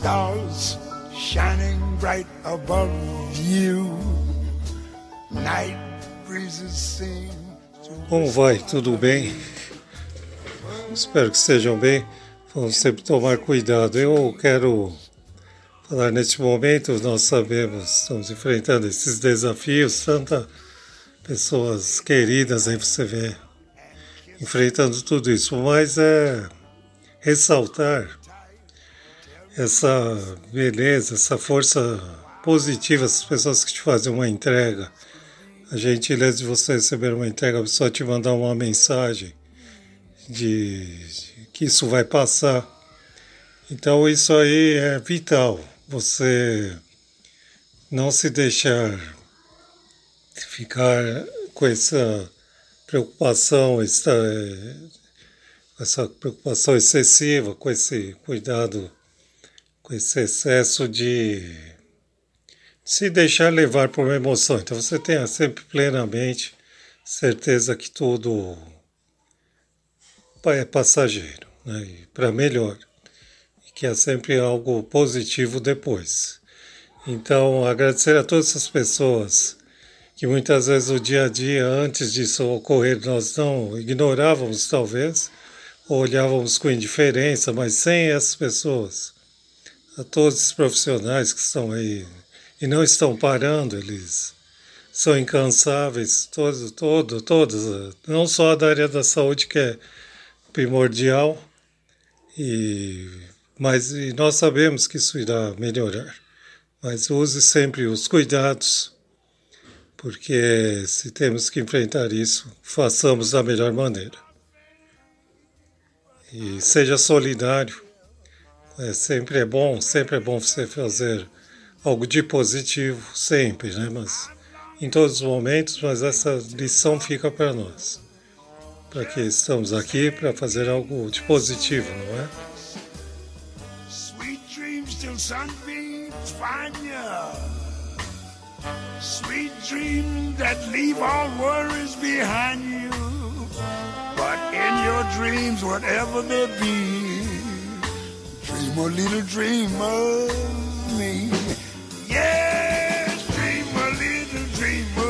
stars shining bright above you. Night breezes seem to... Como vai? Tudo bem? Espero que estejam bem. Vamos sempre tomar cuidado. Eu quero falar neste momento, nós sabemos, estamos enfrentando esses desafios, tantas pessoas queridas aí você vê enfrentando tudo isso, mas é ressaltar essa beleza, essa força positiva, essas pessoas que te fazem uma entrega. A gentileza de você receber uma entrega, a pessoa te mandar uma mensagem de que isso vai passar. Então isso aí é vital, você não se deixar ficar com essa preocupação, essa preocupação excessiva, com esse cuidado, com esse excesso de se deixar levar por uma emoção. Então você tenha sempre plenamente certeza que tudo é passageiro, né? E para melhor, e que há sempre algo positivo depois. Então agradecer a todas essas pessoas que muitas vezes o dia a dia, antes disso ocorrer, nós não ignorávamos talvez, ou olhávamos com indiferença, mas sem essas pessoas, a todos os profissionais que estão aí e não estão parando, eles são incansáveis, todos, não só da área da saúde, que é primordial, mas nós sabemos que isso irá melhorar, mas use sempre os cuidados, porque se temos que enfrentar isso, façamos da melhor maneira. E seja solidário. Sempre é bom você fazer algo de positivo, sempre, né? Mas em todos os momentos, mas essa lição fica para nós. Para que estamos aqui, para fazer algo de positivo, não é? Sweet dreams till sunbeams find you. Sweet dreams that leave all worries behind you. But in your dreams, whatever they be, dream a little dream of me. Yes, dream a little dream of me.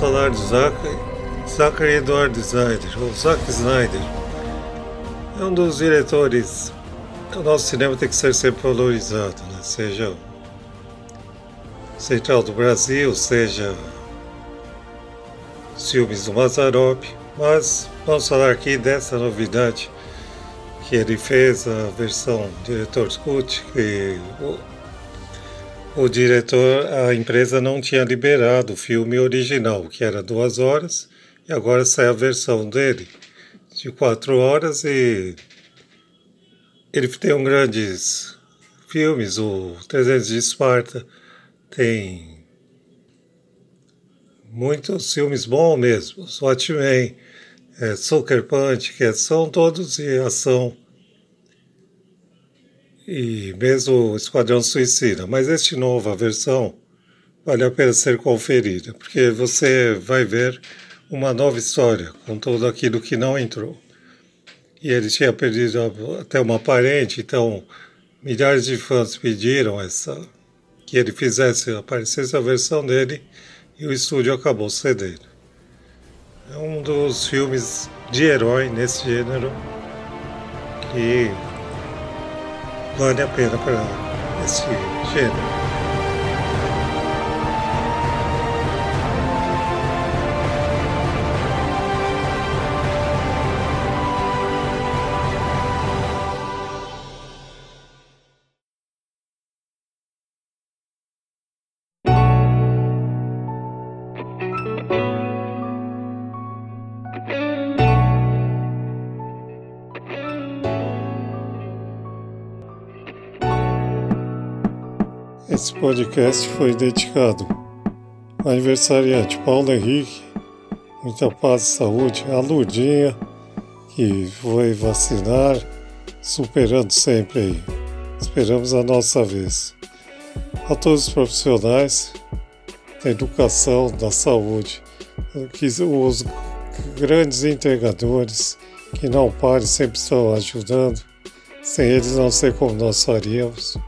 Falar de Zack Snyder. É um dos diretores. O nosso cinema tem que ser sempre valorizado, né? Seja Central do Brasil, seja os filmes do Mazarope, mas vamos falar aqui dessa novidade que ele fez, a versão diretor Scut, que o diretor, a empresa não tinha liberado o filme original, que era 2 horas, e agora sai a versão dele de 4 horas, e ele tem grandes filmes, o 300 de Esparta, tem muitos filmes bons mesmo, o Watchmen, Sucker Punch, que são todos de ação, e mesmo o Esquadrão Suicida, mas este novo, a versão, vale a pena ser conferida, porque você vai ver uma nova história com tudo aquilo que não entrou. E ele tinha perdido até uma parente, então milhares de fãs pediram que ele fizesse, aparecesse a versão dele, e o estúdio acabou cedendo. É um dos filmes de herói nesse gênero que vale a pena para esse gênero. Esse podcast foi dedicado ao aniversariante Paulo Henrique, muita paz e saúde, a Ludinha, que foi vacinar, superando sempre aí. Esperamos a nossa vez. A todos os profissionais da educação, da saúde, os grandes entregadores que não param, sempre estão ajudando. Sem eles não sei como nós faríamos.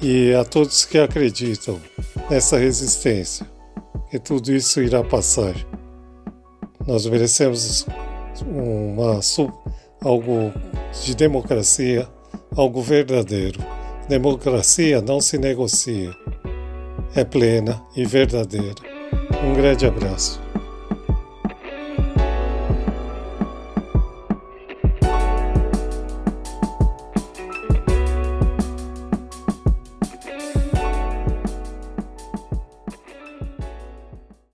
E a todos que acreditam nessa resistência, que tudo isso irá passar. Nós merecemos algo de democracia, algo verdadeiro. Democracia não se negocia, é plena e verdadeira. Um grande abraço.